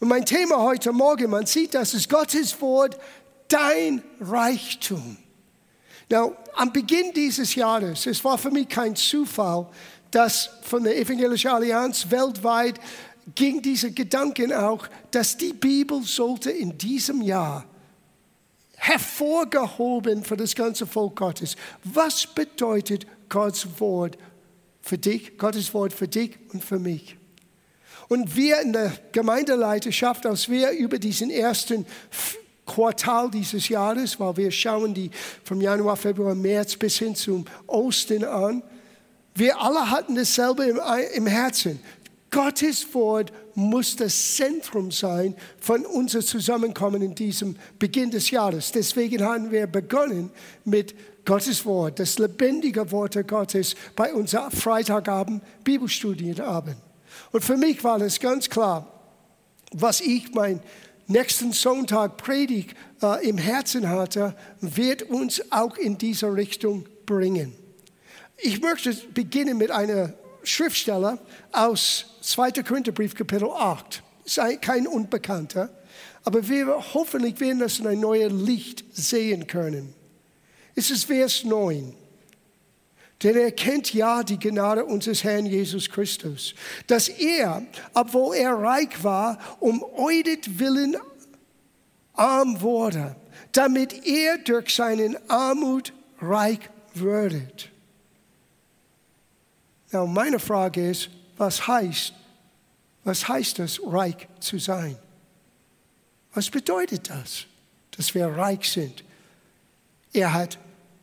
Und mein Thema heute Morgen, man sieht das, ist Gottes Wort, dein Reichtum. Now, am Beginn dieses Jahres, es war für mich kein Zufall, dass von der Evangelischen Allianz weltweit ging dieser Gedanken auch, dass die Bibel sollte in diesem Jahr hervorgehoben für das ganze Volk Gottes. Was bedeutet Gottes Wort für dich, Gottes Wort für dich und für mich? Und wir in der Gemeindeleiterschaft, als wir über diesen ersten Quartal dieses Jahres, weil wir schauen die vom Januar, Februar, März bis hin zum Ostern an, wir alle hatten dasselbe im Herzen. Gottes Wort muss das Zentrum sein von unser Zusammenkommen in diesem Beginn des Jahres. Deswegen haben wir begonnen mit Gottes Wort, das lebendige Wort Gottes bei unserer Freitagabend Bibelstudienabend. Und für mich war das ganz klar, was ich meinen nächsten Sonntag Predigt im Herzen hatte, wird uns auch in diese Richtung bringen. Ich möchte beginnen mit einer Schriftsteller aus 2. Korintherbrief, Kapitel 8. Sei kein Unbekannter, aber wir hoffentlich werden das in ein neues Licht sehen können. Es ist Vers 9. Denn er kennt ja die Gnade unseres Herrn Jesus Christus, dass er, obwohl er reich war, um euretwillen arm wurde, damit er durch seinen Armut reich würdet. Now, meine Frage ist, was heißt es, reich zu sein? Was bedeutet das, dass wir reich sind? Er hat,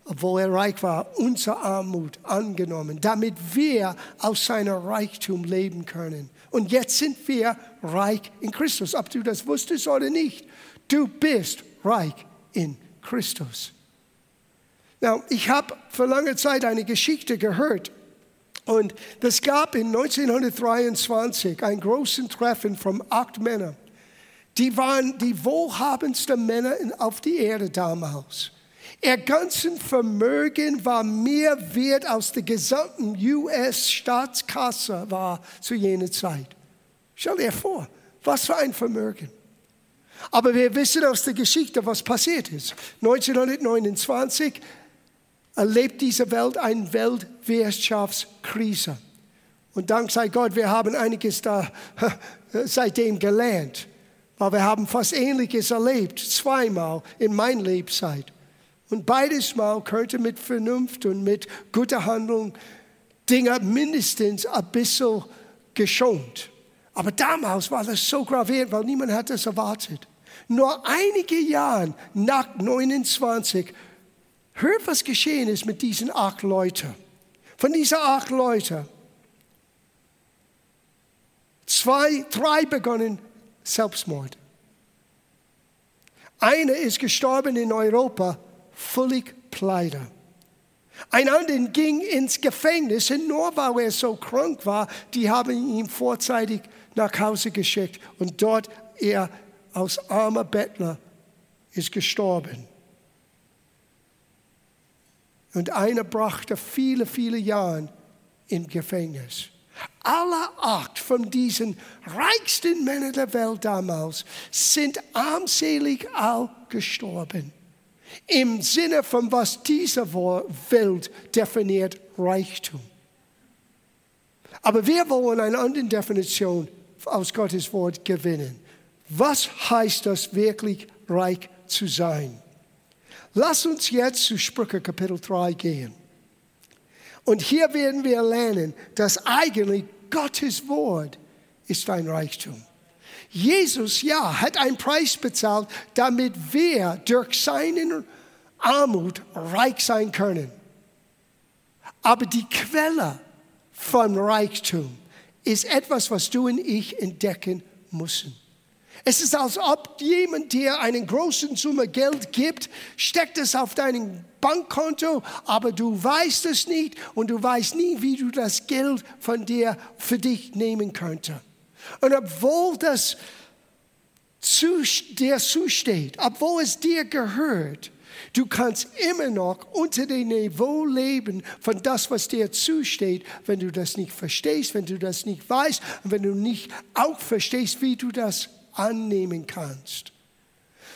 obwohl er reich war, unsere Armut angenommen, damit wir aus seinem Reichtum leben können. Und jetzt sind wir reich in Christus. Ob du das wusstest oder nicht, du bist reich in Christus. Now, ich habe vor langer Zeit eine Geschichte gehört. Und es gab in 1923 ein großes Treffen von 8 Männern. Die waren die wohlhabendsten Männer auf der Erde damals. Ihr ganzes Vermögen war mehr wert, als die gesamten US-Staatskasse war zu jener Zeit. Stell dir vor, was für ein Vermögen. Aber wir wissen aus der Geschichte, was passiert ist. 1929 erlebt diese Welt eine Weltwirtschaftskrise. Und dank sei Gott, wir haben einiges da seitdem gelernt. Aber wir haben fast Ähnliches erlebt, zweimal in meiner Lebenszeit. Und beides Mal könnte mit Vernunft und mit guter Handlung Dinge mindestens ein bisschen geschont. Aber damals war das so gravierend, weil niemand hat das erwartet. Nur einige Jahre nach 1929, hört, was geschehen ist mit diesen 8 Leuten. Von diesen 8 Leuten, 3 begonnen Selbstmord. Einer ist gestorben in Europa, völlig pleite. Ein anderer ging ins Gefängnis und nur weil er so krank war, die haben ihn vorzeitig nach Hause geschickt. Und dort er als armer Bettler ist gestorben. Und einer brachte viele, viele Jahre im Gefängnis. Alle 8 von diesen reichsten Männern der Welt damals sind armselig auch gestorben. Im Sinne von, was diese Welt definiert, Reichtum. Aber wir wollen eine andere Definition aus Gottes Wort gewinnen. Was heißt das, wirklich reich zu sein? Lass uns jetzt zu Sprüche Kapitel 3 gehen. Und hier werden wir lernen, dass eigentlich Gottes Wort ist ein Reichtum. Jesus, ja, hat einen Preis bezahlt, damit wir durch seine Armut reich sein können. Aber die Quelle von Reichtum ist etwas, was du und ich entdecken müssen. Es ist, als ob jemand dir eine große Summe Geld gibt, steckt es auf dein Bankkonto, aber du weißt es nicht und du weißt nie, wie du das Geld von dir für dich nehmen könnte. Und obwohl das dir zusteht, obwohl es dir gehört, du kannst immer noch unter dem Niveau leben von das, was dir zusteht, wenn du das nicht verstehst, wenn du das nicht weißt und wenn du nicht auch verstehst, wie du das annehmen kannst.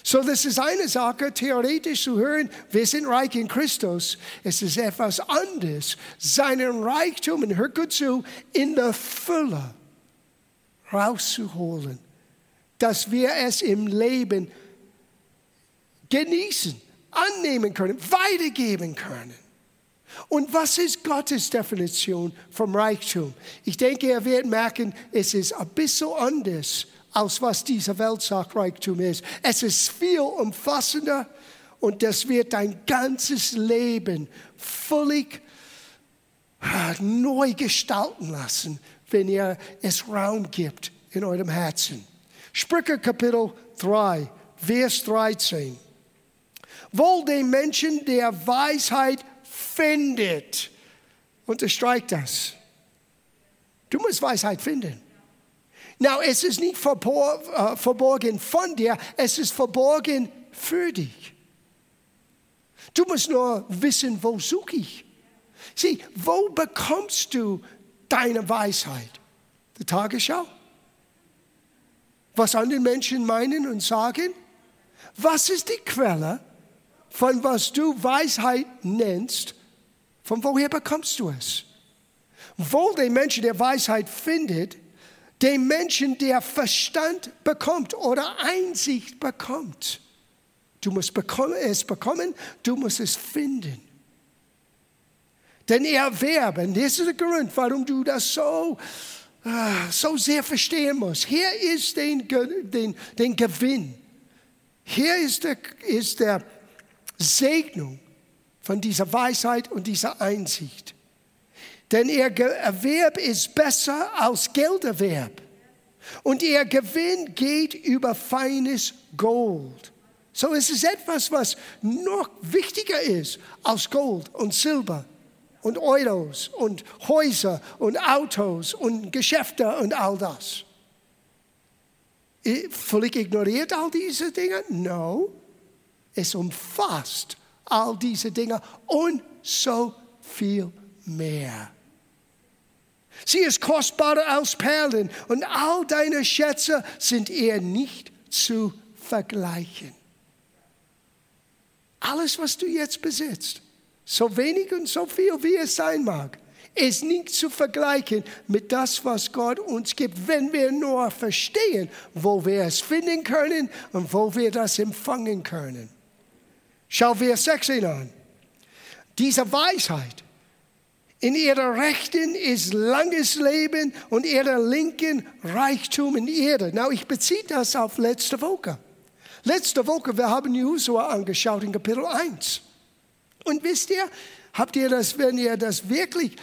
So, das ist eine Sache, theoretisch zu hören, wir sind reich in Christus. Es ist etwas anderes, seinen Reichtum, und hör gut zu, in der Fülle rauszuholen, dass wir es im Leben genießen, annehmen können, weitergeben können. Und was ist Gottes Definition vom Reichtum? Ich denke, er wird merken, es ist ein bisschen anders, als was diese Welt sagt, Reichtum ist. Es ist viel umfassender und das wird dein ganzes Leben völlig neu gestalten lassen, wenn ihr es Raum gibt in eurem Herzen. Sprüche Kapitel 3, Vers 13. Wohl dem Menschen, der Weisheit findet. Unterstreicht das. Du musst Weisheit finden. Now, es ist nicht verborgen von dir, es ist verborgen für dich. Du musst nur wissen, wo suche ich. Sieh, wo bekommst du deine Weisheit? Die Tagesschau? Was andere Menschen meinen und sagen? Was ist die Quelle, von was du Weisheit nennst? Von woher bekommst du es? Wohl der Mensch, der Weisheit findet, den Menschen, der Verstand bekommt oder Einsicht bekommt. Du musst es bekommen, du musst es finden. Denn erwerben, das ist der Grund, warum du das so sehr verstehen musst. Hier ist den Gewinn. Hier ist der Segnung von dieser Weisheit und dieser Einsicht. Denn ihr Erwerb ist besser als Gelderwerb. Und ihr Gewinn geht über feines Gold. So ist es etwas, was noch wichtiger ist als Gold und Silber und Euros und Häuser und Autos und Geschäfte und all das. Völlig ignoriert all diese Dinge? No, es umfasst all diese Dinge und so viel mehr. Sie ist kostbarer als Perlen und all deine Schätze sind ihr nicht zu vergleichen. Alles, was du jetzt besitzt, so wenig und so viel, wie es sein mag, ist nicht zu vergleichen mit das, was Gott uns gibt, wenn wir nur verstehen, wo wir es finden können und wo wir das empfangen können. Schau Vers 16 an. Diese Weisheit, in ihrer Rechten ist langes Leben und ihrer Linken Reichtum in Erde. Now, ich beziehe das auf letzte Woche. Letzte Woche, wir haben Josua angeschaut in Kapitel 1. Und wisst ihr, habt ihr das, wenn ihr das wirklich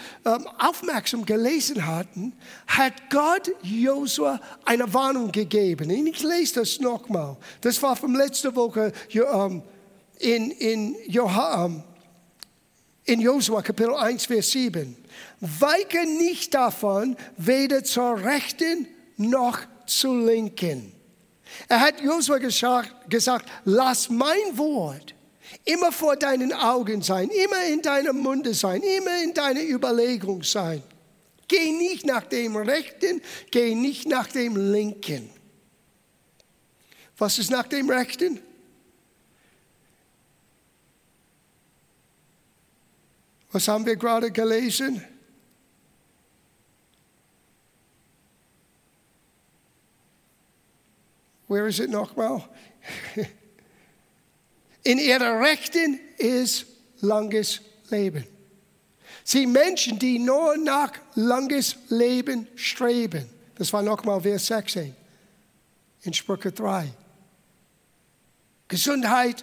aufmerksam gelesen hatten, hat Gott Josua eine Warnung gegeben. Und ich lese das nochmal. Das war von letzter Woche in Josua, Kapitel 1, Vers 7. Weiche nicht davon, weder zur Rechten noch zur Linken. Er hat Josua gesagt, lass mein Wort immer vor deinen Augen sein, immer in deinem Munde sein, immer in deiner Überlegung sein. Geh nicht nach dem Rechten, geh nicht nach dem Linken. Was ist nach dem Rechten? Was haben wir gerade gelesen? Where is it nochmal? In ihrer Rechten ist langes Leben. Sie Menschen, die nur nach langes Leben streben. Das war nochmal Vers 16 in Sprüche 3. Gesundheit,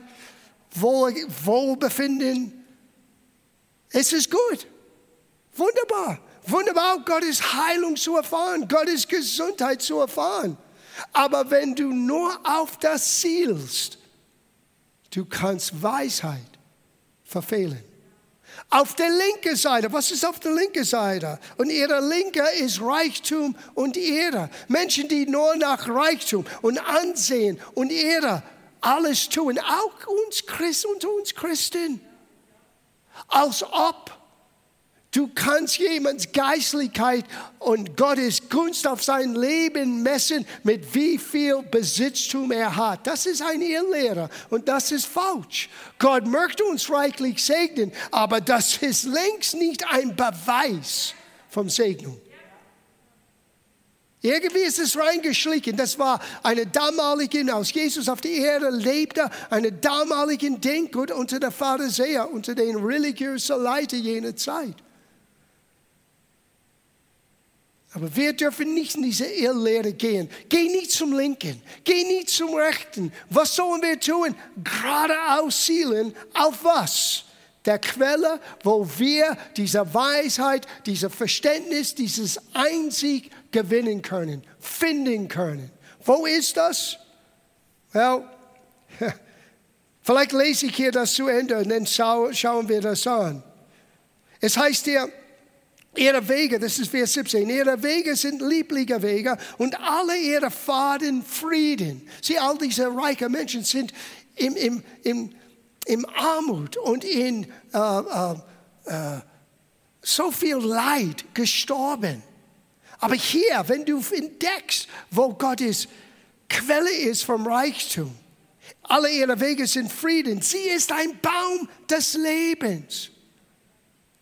Wohlbefinden. Es ist gut. Wunderbar. Wunderbar, Gottes Heilung zu erfahren, Gottes Gesundheit zu erfahren. Aber wenn du nur auf das zielst, du kannst Weisheit verfehlen. Auf der linken Seite, was ist auf der linken Seite? Und ihre Linke ist Reichtum und Ehre. Menschen, die nur nach Reichtum und Ansehen und Ehre alles tun, auch unter uns Christen. Als ob Du kannst jemands Geistlichkeit und Gottes Gunst auf sein Leben messen, mit wie viel Besitztum er hat. Das ist eine Irrlehre und das ist falsch. Gott möchte uns reichlich segnen, aber das ist längst nicht ein Beweis von Segnung. Irgendwie ist es reingeschlichen. Das war eine damalige, als Jesus auf der Erde lebte, eine damalige Denkgut unter den Pharisäern, unter den religiösen Leitern jener Zeit. Aber wir dürfen nicht in diese Irrlehre gehen. Geh nicht zum Linken, geh nicht zum Rechten. Was sollen wir tun? Geradeaus zielen. Auf was? Der Quelle, wo wir diese Weisheit, dieses Verständnis, dieses Einsicht gewinnen können, finden können. Wo ist das? Well, vielleicht lese ich hier das zu Ende und dann schauen wir das an. Es heißt hier, ihre Wege, das ist Vers 17, ihre Wege sind liebliche Wege und alle ihre Pfaden Frieden. Sieh, all diese reichen Menschen sind in Armut und in so viel Leid gestorben. Aber hier, wenn du entdeckst, wo Gottes Quelle ist vom Reichtum, alle ihre Wege sind Frieden. Sie ist ein Baum des Lebens.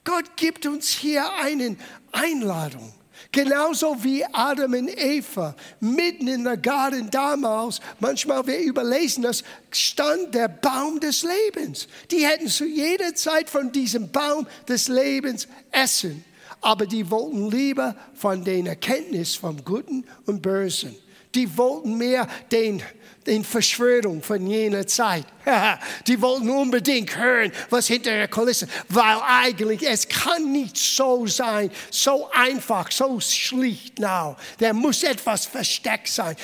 Gott gibt uns hier eine Einladung. Genauso wie Adam und Eva, mitten in der Garten damals, manchmal wir überlesen das, stand der Baum des Lebens. Die hätten zu jeder Zeit von diesem Baum des Lebens essen, aber die wollten lieber von der Erkenntnis vom Guten und Bösen. Die wollten mehr den Verschwörung von jener Zeit. Die wollten unbedingt hören, was hinter der Kulisse, weil eigentlich es kann nicht so sein, so einfach, so schlicht. Now, da muss etwas versteckt sein.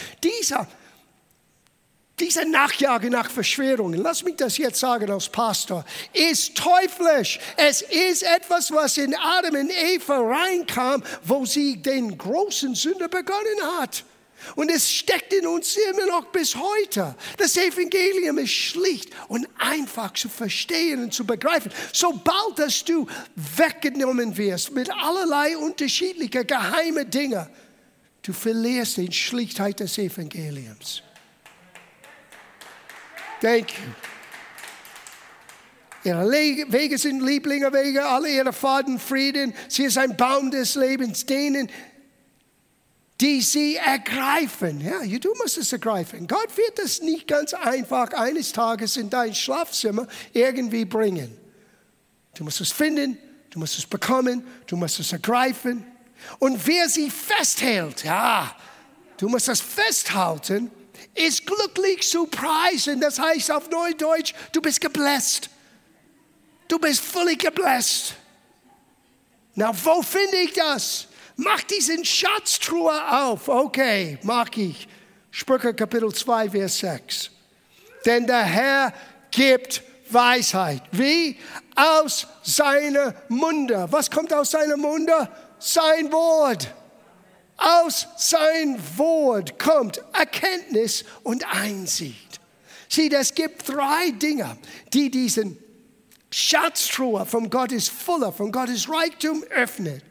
Dieser Nachjagen nach Verschwörungen, lass mich das jetzt sagen als Pastor, ist teuflisch. Es ist etwas, was in Adam und Eva reinkam, wo sie den großen Sünder begonnen hat. Und es steckt in uns immer noch bis heute. Das Evangelium ist schlicht und einfach zu verstehen und zu begreifen. Sobald dass du weggenommen wirst mit allerlei unterschiedlichen geheimen Dingen, du verlierst die Schlichtheit des Evangeliums. Thank you. Ihre Wege sind Lieblingewege, alle ihre Pfaden Frieden. Sie ist ein Baum des Lebens, denen die sie ergreifen. Ja, du musst es ergreifen. Gott wird es nicht ganz einfach eines Tages in dein Schlafzimmer irgendwie bringen. Du musst es finden, du musst es bekommen, du musst es ergreifen. Und wer sie festhält, ja, du musst es festhalten, ist glücklich zu preisen. Das heißt auf Neudeutsch, du bist gebläst. Du bist völlig gebläst. Na, wo finde ich das? Mach diesen Schatztruhe auf. Okay, mach ich. Sprüche Kapitel 2, Vers 6. Denn der Herr gibt Weisheit. Wie? Aus seinem Munde. Was kommt aus seinem Munde? Sein Wort. Aus sein Wort kommt Erkenntnis und Einsicht. Sieh, das gibt drei Dinge, die diesen Schatztruhe von Gottes Fülle, von Gottes Reichtum öffnet.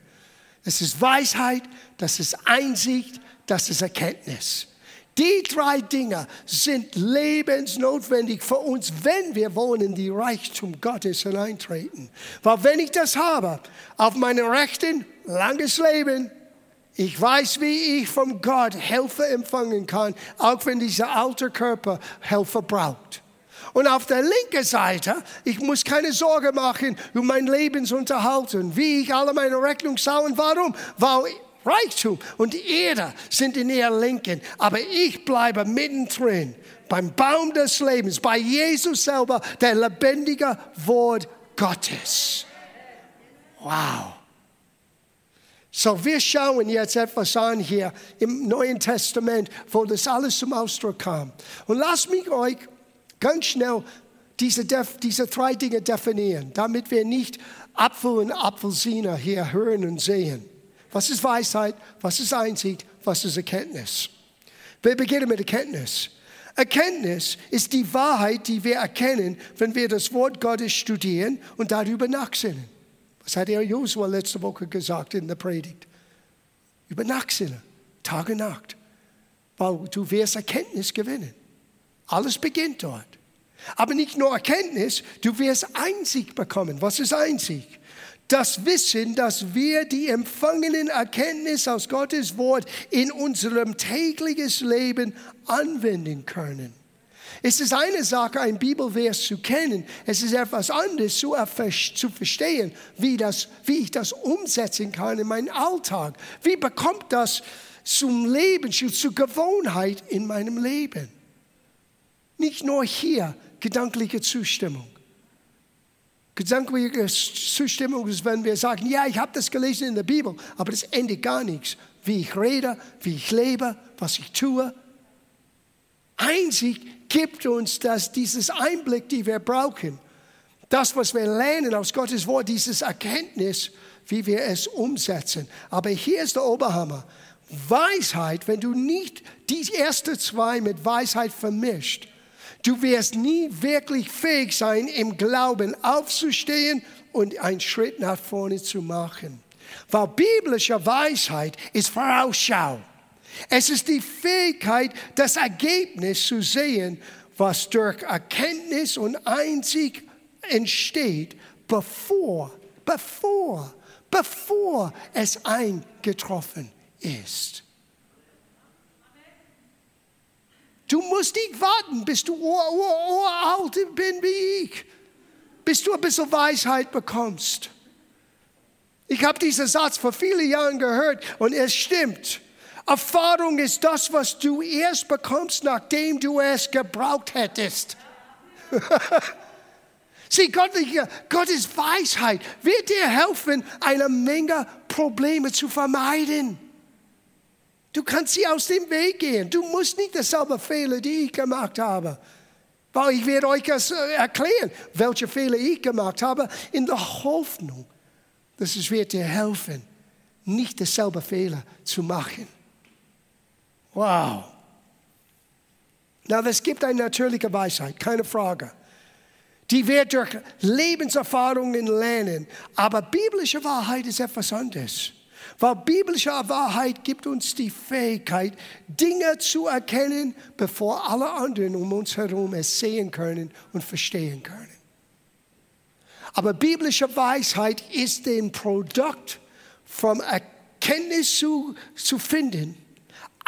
Das ist Weisheit, das ist Einsicht, das ist Erkenntnis. Die drei Dinge sind lebensnotwendig für uns, wenn wir wollen in die Reichtum Gottes hineintreten. Weil wenn ich das habe, auf meinen Rechten, langes Leben, ich weiß, wie ich von Gott Hilfe empfangen kann, auch wenn dieser alte Körper Hilfe braucht. Und auf der linken Seite, ich muss keine Sorge machen um mein Lebensunterhalt und wie ich alle meine Rechnungen zahle. Warum? Weil Reichtum und Erde sind in ihr Linken. Aber ich bleibe mittendrin beim Baum des Lebens, bei Jesus selber, der lebendige Wort Gottes. Wow. So, wir schauen jetzt etwas an hier im Neuen Testament, wo das alles zum Ausdruck kam. Und lasst mich euch ganz schnell diese drei Dinge definieren, damit wir nicht Apfel und Apfelsine hier hören und sehen. Was ist Weisheit? Was ist Einsicht? Was ist Erkenntnis? Wir beginnen mit Erkenntnis. Erkenntnis ist die Wahrheit, die wir erkennen, wenn wir das Wort Gottes studieren und darüber nachsinnen. Das hat er Josua letzte Woche gesagt in der Predigt. Über Nachtsinnen, Tag und Nacht. Weil du wirst Erkenntnis gewinnen. Alles beginnt dort. Aber nicht nur Erkenntnis, du wirst Einsicht bekommen. Was ist Einsicht? Das Wissen, dass wir die empfangenen Erkenntnis aus Gottes Wort in unserem täglichen Leben anwenden können. Es ist eine Sache, ein Bibelvers zu kennen. Es ist etwas anderes, zu verstehen, wie ich das umsetzen kann in meinen Alltag. Wie bekommt das zum Leben, zur Gewohnheit in meinem Leben? Nicht nur hier gedankliche Zustimmung. Gedankliche Zustimmung ist, wenn wir sagen, ja, ich habe das gelesen in der Bibel, aber das endet gar nichts. Wie ich rede, wie ich lebe, was ich tue. Einsicht gibt uns dieses Einblick, den wir brauchen. Das, was wir lernen aus Gottes Wort, dieses Erkenntnis, wie wir es umsetzen. Aber hier ist der Oberhammer. Weisheit, wenn du nicht die ersten zwei mit Weisheit vermischt, du wirst nie wirklich fähig sein, im Glauben aufzustehen und einen Schritt nach vorne zu machen. Weil biblische Weisheit ist Vorausschau. Es ist die Fähigkeit, das Ergebnis zu sehen, was durch Erkenntnis und Einsicht entsteht, bevor es eingetroffen ist. Du musst nicht warten, bis du uralt bist wie ich, bis du ein bisschen Weisheit bekommst. Ich habe diesen Satz vor vielen Jahren gehört und es stimmt. Erfahrung ist das, was du erst bekommst, nachdem du es gebraucht hättest. Sieh, Gottes Weisheit wird dir helfen, eine Menge Probleme zu vermeiden. Du kannst sie aus dem Weg gehen. Du musst nicht dasselbe Fehler, die ich gemacht habe. Weil ich werde euch erklären, welche Fehler ich gemacht habe, in der Hoffnung, dass es wird dir helfen, nicht dasselbe Fehler zu machen. Wow. Na, es gibt eine natürliche Weisheit, keine Frage. Die wird durch Lebenserfahrungen lernen. Aber biblische Wahrheit ist etwas anderes. Weil biblische Wahrheit gibt uns die Fähigkeit, Dinge zu erkennen, bevor alle anderen um uns herum es sehen können und verstehen können. Aber biblische Weisheit ist dem Produkt von Erkenntnis zu finden,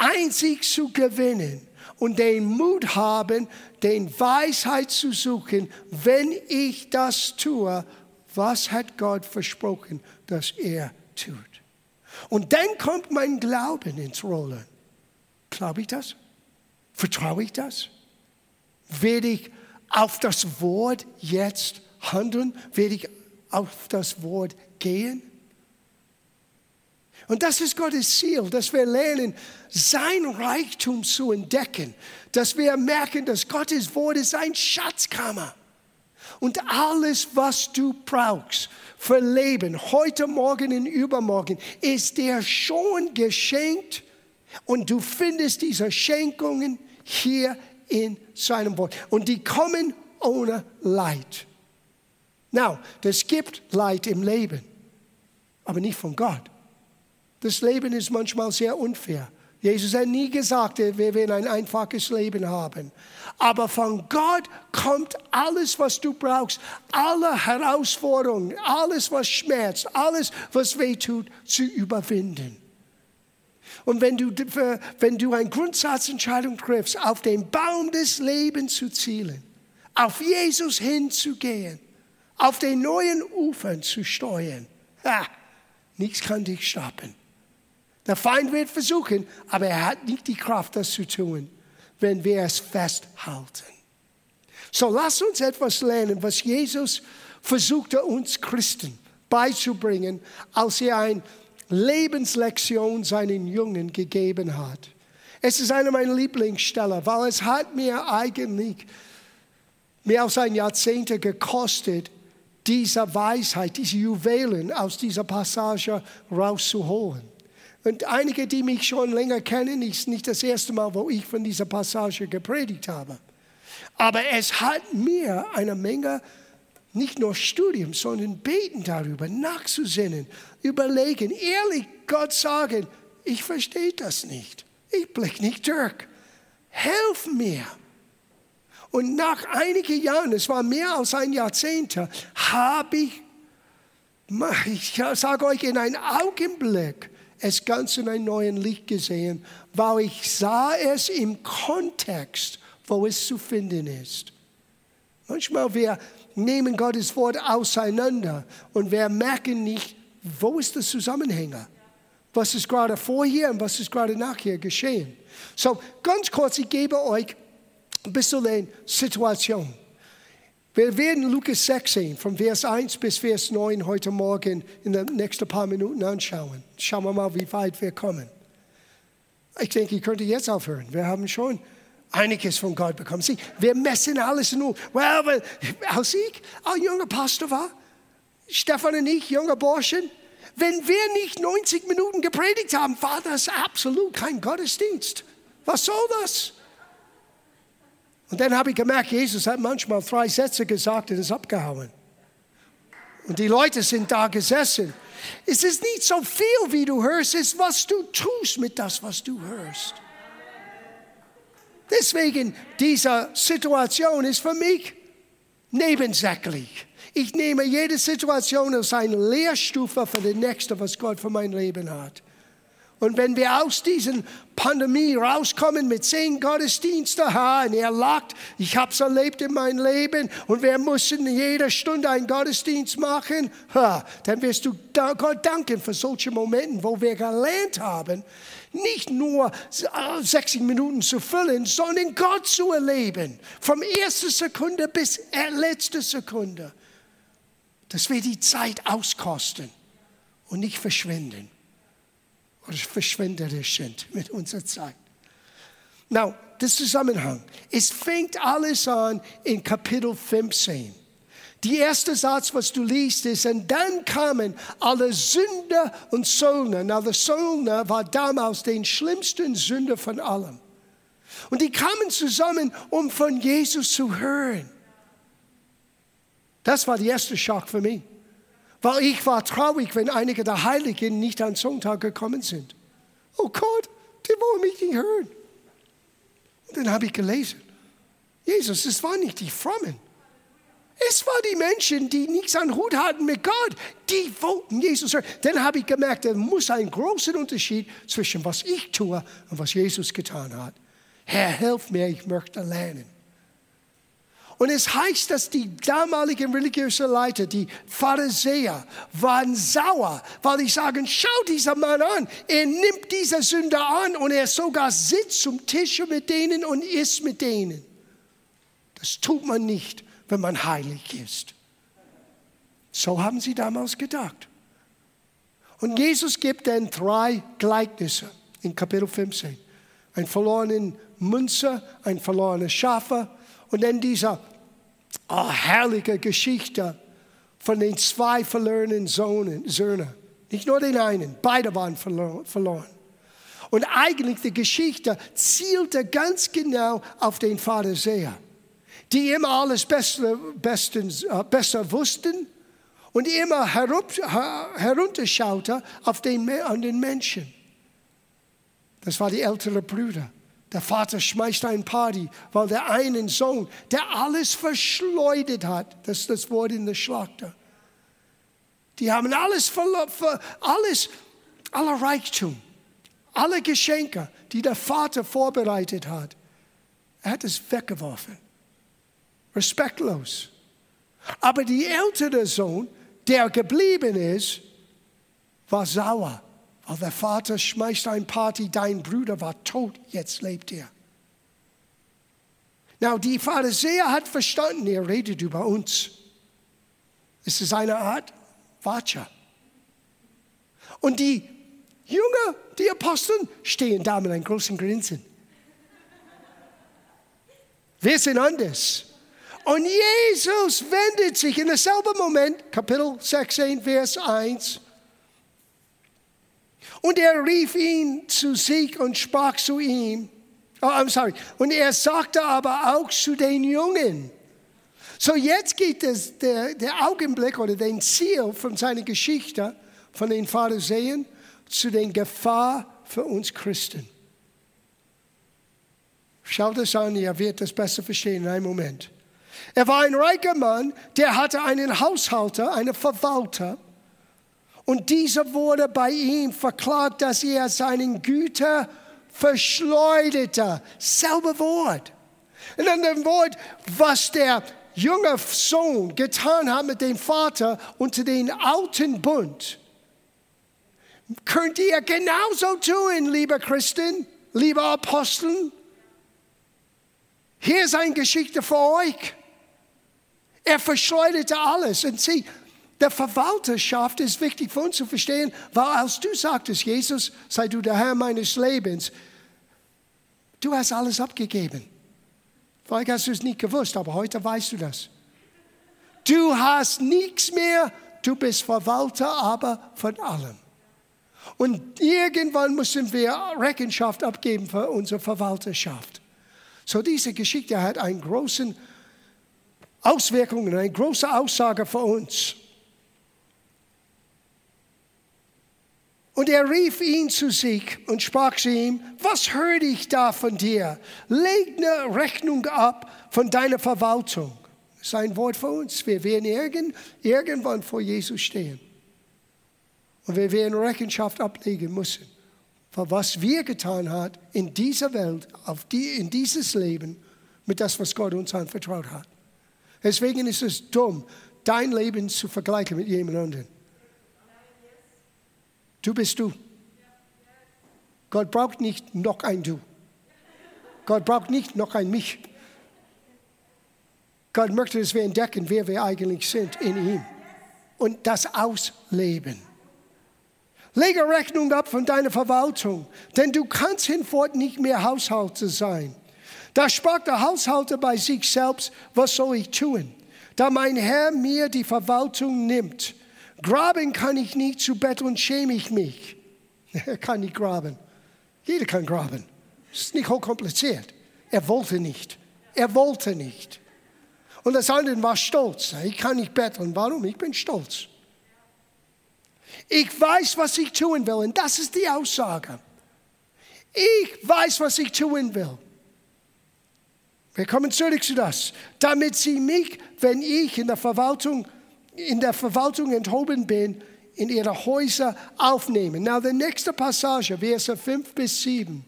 Einsicht zu gewinnen und den Mut haben, den Weisheit zu suchen, wenn ich das tue, was hat Gott versprochen, dass er tut. Und dann kommt mein Glauben ins Rollen. Glaube ich das? Vertraue ich das? Werde ich auf das Wort jetzt handeln? Werde ich auf das Wort gehen? Und das ist Gottes Ziel, dass wir lernen, sein Reichtum zu entdecken. Dass wir merken, dass Gottes Wort ist ein Schatzkammer. Und alles, was du brauchst für Leben, heute, morgen und übermorgen, ist dir schon geschenkt. Und du findest diese Schenkungen hier in seinem Wort. Und die kommen ohne Leid. Now, es gibt Leid im Leben, aber nicht von Gott. Das Leben ist manchmal sehr unfair. Jesus hat nie gesagt, wir werden ein einfaches Leben haben. Aber von Gott kommt alles, was du brauchst, alle Herausforderungen, alles, was schmerzt, alles, was wehtut, zu überwinden. Und wenn du eine Grundsatzentscheidung triffst, auf den Baum des Lebens zu zielen, auf Jesus hinzugehen, auf den neuen Ufern zu steuern, nichts kann dich stoppen. Der Feind wird versuchen, aber er hat nicht die Kraft, das zu tun, wenn wir es festhalten. So lasst uns etwas lernen, was Jesus versuchte, uns Christen beizubringen, als er eine Lebenslektion seinen Jungen gegeben hat. Es ist eine meiner Lieblingsstellen, weil es hat mir eigentlich mehr als ein Jahrzehnt gekostet, diese Weisheit, diese Juwelen aus dieser Passage rauszuholen. Und einige, die mich schon länger kennen, ist nicht das erste Mal, wo ich von dieser Passage gepredigt habe. Aber es hat mir eine Menge nicht nur Studium, sondern beten darüber, nachzusinnen, überlegen, ehrlich Gott sagen, ich verstehe das nicht, ich blicke nicht durch, helf mir. Und nach einigen Jahren, es war mehr als ein Jahrzehnt, habe ich sage euch, in einem Augenblick es ganz in einem neuen Licht gesehen, weil ich sah es im Kontext, wo es zu finden ist. Manchmal wir nehmen Gottes Wort auseinander und wir merken nicht, wo ist der Zusammenhang? Was ist gerade vorher und was ist gerade nachher geschehen? So, ganz kurz, ich gebe euch ein bisschen Situation. Wir werden Lukas 16 von Vers 1 bis Vers 9 heute Morgen in den nächsten paar Minuten anschauen. Schauen wir mal, wie weit wir kommen. Ich denke, ich könnte jetzt aufhören. Wir haben schon einiges von Gott bekommen. Sie, wir messen alles nur. Weil als ich ein junger Pastor war, Stefan und ich, junge Burschen, wenn wir nicht 90 Minuten gepredigt haben, war das absolut kein Gottesdienst. Was soll das? Und dann habe ich gemerkt, Jesus hat manchmal 3 Sätze gesagt und ist abgehauen. Und die Leute sind da gesessen. Es ist nicht so viel, wie du hörst, es ist, was du tust mit das, was du hörst. Deswegen, diese Situation ist für mich nebensächlich. Ich nehme jede Situation als eine Lehrstufe für das Nächste, was Gott für mein Leben hat. Und wenn wir aus dieser Pandemie rauskommen mit 10 Gottesdiensten, und er lacht, ich habe es erlebt in meinem Leben, und wir mussten jede Stunde einen Gottesdienst machen, dann wirst du Gott danken für solche Momente, wo wir gelernt haben, nicht nur 60 Minuten zu füllen, sondern Gott zu erleben, vom ersten Sekunde bis letzte Sekunde, dass wir die Zeit auskosten und nicht verschwenden. Oder verschwenderisch sind mit unserer Zeit. Now, der Zusammenhang. Es fängt alles an in Kapitel 15. Der erste Satz, was du liest, ist, und dann kamen alle Sünder und Söldner. Na, der Söldner war damals den schlimmsten Sünder von allem. Und die kamen zusammen, um von Jesus zu hören. Das war der erste Schock für mich. Weil ich war traurig, wenn einige der Heiligen nicht an Sonntag gekommen sind. Oh Gott, die wollen mich nicht hören. Und dann habe ich gelesen, Jesus, es waren nicht die Frommen. Es waren die Menschen, die nichts an Hut hatten mit Gott. Die wollten Jesus hören. Dann habe ich gemerkt, es muss einen großen Unterschied zwischen was ich tue und was Jesus getan hat. Herr, hilf mir, ich möchte lernen. Und es heißt, dass die damaligen religiösen Leiter, die Pharisäer, waren sauer, weil die sagen, schau diesen Mann an, er nimmt diese Sünder an und er sogar sitzt zum Tisch mit denen und isst mit denen. Das tut man nicht, wenn man heilig ist. So haben sie damals gedacht. Und Jesus gibt dann 3 Gleichnisse in Kapitel 15. Ein verlorenen Münzer, ein verlorener Schafer und dann dieser herrliche Geschichte von den 2 verlorenen Söhnen. Nicht nur den einen, beide waren verloren. Und eigentlich die Geschichte zielte ganz genau auf den Pharisäer, die immer alles besser wussten und immer herunterschaute auf an den Menschen. Das waren die älteren Brüder. Der Vater schmeißt eine Party, weil der einen Sohn, der alles verschleudert hat, das ist das Wort in der Schlachter. Die haben alle Reichtum, alle Geschenke, die der Vater vorbereitet hat. Er hat es weggeworfen. Respektlos. Aber der ältere Sohn, der geblieben ist, war sauer. Aber der Vater schmeißt eine Party, dein Bruder war tot, jetzt lebt er. Now, die Pharisäer hat verstanden, er redet über uns. Es ist eine Art Watscher. Und die Jünger, die Aposteln, stehen da mit einem großen Grinsen. Wir sind anders. Und Jesus wendet sich in demselben Moment, Kapitel 16, Vers 1, und er rief ihn zu sich und sprach zu ihm. Und er sagte aber auch zu den Jungen, So jetzt geht es der Augenblick oder den Ziel von seiner Geschichte, von den Pharisäern, zu den Gefahren für uns Christen. Schaut es an, ihr werdet das besser verstehen in einem Moment. Er war ein reicher Mann, der hatte einen Haushalter, einen Verwalter. Und dieser wurde bei ihm verklagt, dass er seinen Güter verschleuderte. Selbe Wort. In einem Wort, was der junge Sohn getan hat mit dem Vater unter den alten Bund. Könnt ihr genauso tun, liebe Christen, liebe Aposteln? Hier ist eine Geschichte für euch. Er verschleuderte alles. Und sieh, der Verwalterschaft ist wichtig für uns zu verstehen, weil als du sagtest, Jesus, sei du der Herr meines Lebens, du hast alles abgegeben. Vielleicht hast du es nicht gewusst, aber heute weißt du das. Du hast nichts mehr, du bist Verwalter, aber von allem. Und irgendwann müssen wir Rechenschaft abgeben für unsere Verwalterschaft. So diese Geschichte hat einen großen Auswirkungen, eine große Aussage für uns. Und er rief ihn zu sich und sprach zu ihm, was höre ich da von dir? Leg eine Rechnung ab von deiner Verwaltung. Das ist ein Wort für uns. Wir werden irgendwann vor Jesus stehen. Und wir werden Rechenschaft ablegen müssen. Für was wir getan haben in dieser Welt, in dieses Leben, mit das, was Gott uns anvertraut hat. Deswegen ist es dumm, dein Leben zu vergleichen mit jemand anderem. Du bist du. Gott braucht nicht noch ein Du. Gott braucht nicht noch ein Mich. Gott möchte, dass wir entdecken, wer wir eigentlich sind in ihm. Und das ausleben. Lege Rechnung ab von deiner Verwaltung, denn du kannst hinfort nicht mehr Haushalter sein. Da sprach der Haushalter bei sich selbst, was soll ich tun, da mein Herr mir die Verwaltung nimmt. Graben kann ich nicht, zu betteln schäme ich mich. Er kann nicht graben. Jeder kann graben. Das ist nicht hochkompliziert. Er wollte nicht. Und das andere war stolz. Ich kann nicht betteln. Warum? Ich bin stolz. Ich weiß, was ich tun will. Und das ist die Aussage. Ich weiß, was ich tun will. Wir kommen zurück zu das. Damit sie mich, wenn ich in der Verwaltung enthoben bin, in ihre Häuser aufnehmen. Now, die nächste Passage, Verse 5 bis 7.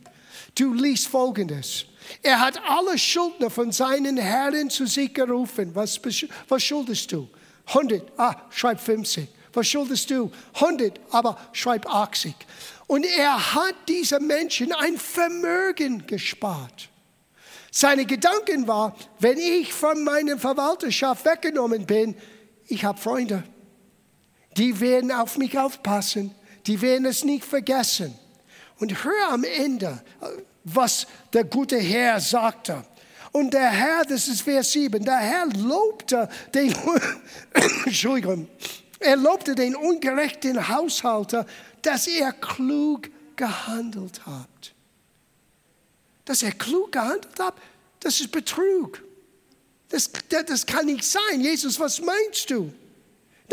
Du liest Folgendes. Er hat alle Schuldner von seinen Herren zu sich gerufen. Was schuldest du? 100, schreib 50. Was schuldest du? 100, aber schreib 80. Und er hat diesen Menschen ein Vermögen gespart. Seine Gedanken waren, wenn ich von meiner Verwalterschaft weggenommen bin, ich habe Freunde, die werden auf mich aufpassen, die werden es nicht vergessen. Und hör am Ende, was der gute Herr sagte. Und der Herr, das ist Vers 7, der Herr lobte den, Entschuldigung, er lobte den ungerechten Haushalter, dass er klug gehandelt hat. Das ist Betrug. Das kann nicht sein. Jesus, was meinst du?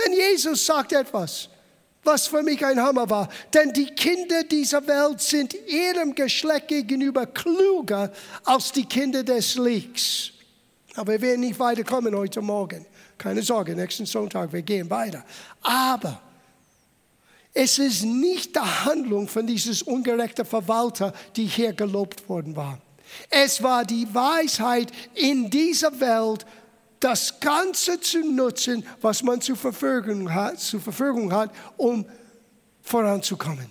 Denn Jesus sagt etwas, was für mich ein Hammer war. Denn die Kinder dieser Welt sind ihrem Geschlecht gegenüber klüger als die Kinder des Lichts. Aber wir werden nicht weiterkommen heute Morgen. Keine Sorge, nächsten Sonntag, wir gehen weiter. Aber es ist nicht die Handlung von dieses ungerechten Verwalter, die hier gelobt worden war. Es war die Weisheit in dieser Welt, das Ganze zu nutzen, was man zur Verfügung hat, um voranzukommen.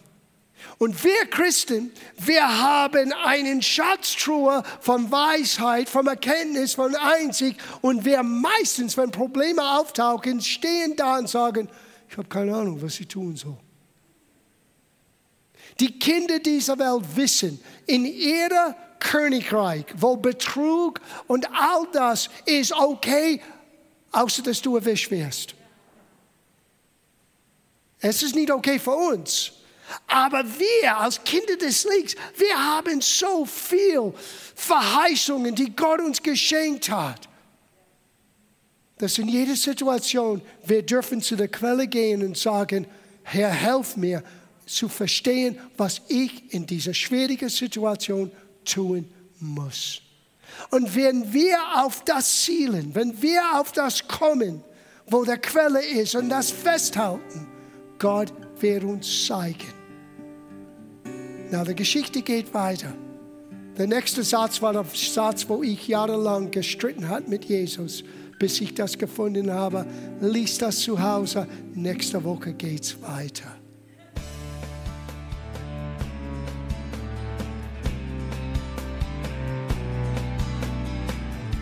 Und wir Christen, wir haben einen Schatztruhe von Weisheit, von Erkenntnis, von Einsicht. Und wir meistens, wenn Probleme auftauchen, stehen da und sagen, ich habe keine Ahnung, was ich tun soll. Die Kinder dieser Welt wissen, in ihrer Königreich, wo Betrug und all das ist okay, außer dass du erwischt wirst. Es ist nicht okay für uns. Aber wir als Kinder des Lichts, wir haben so viel Verheißungen, die Gott uns geschenkt hat. dass in jeder Situation wir dürfen zu der Quelle gehen und sagen, Herr, helf mir zu verstehen, was ich in dieser schwierigen Situation tun muss. Und wenn wir auf das zielen, wenn wir auf das kommen, wo der Quelle ist und das festhalten, Gott wird uns zeigen. Na, die Geschichte geht weiter. Der nächste Satz war der Satz, wo ich jahrelang gestritten habe mit Jesus, bis ich das gefunden habe. Lies das zu Hause. Nächste Woche geht's weiter.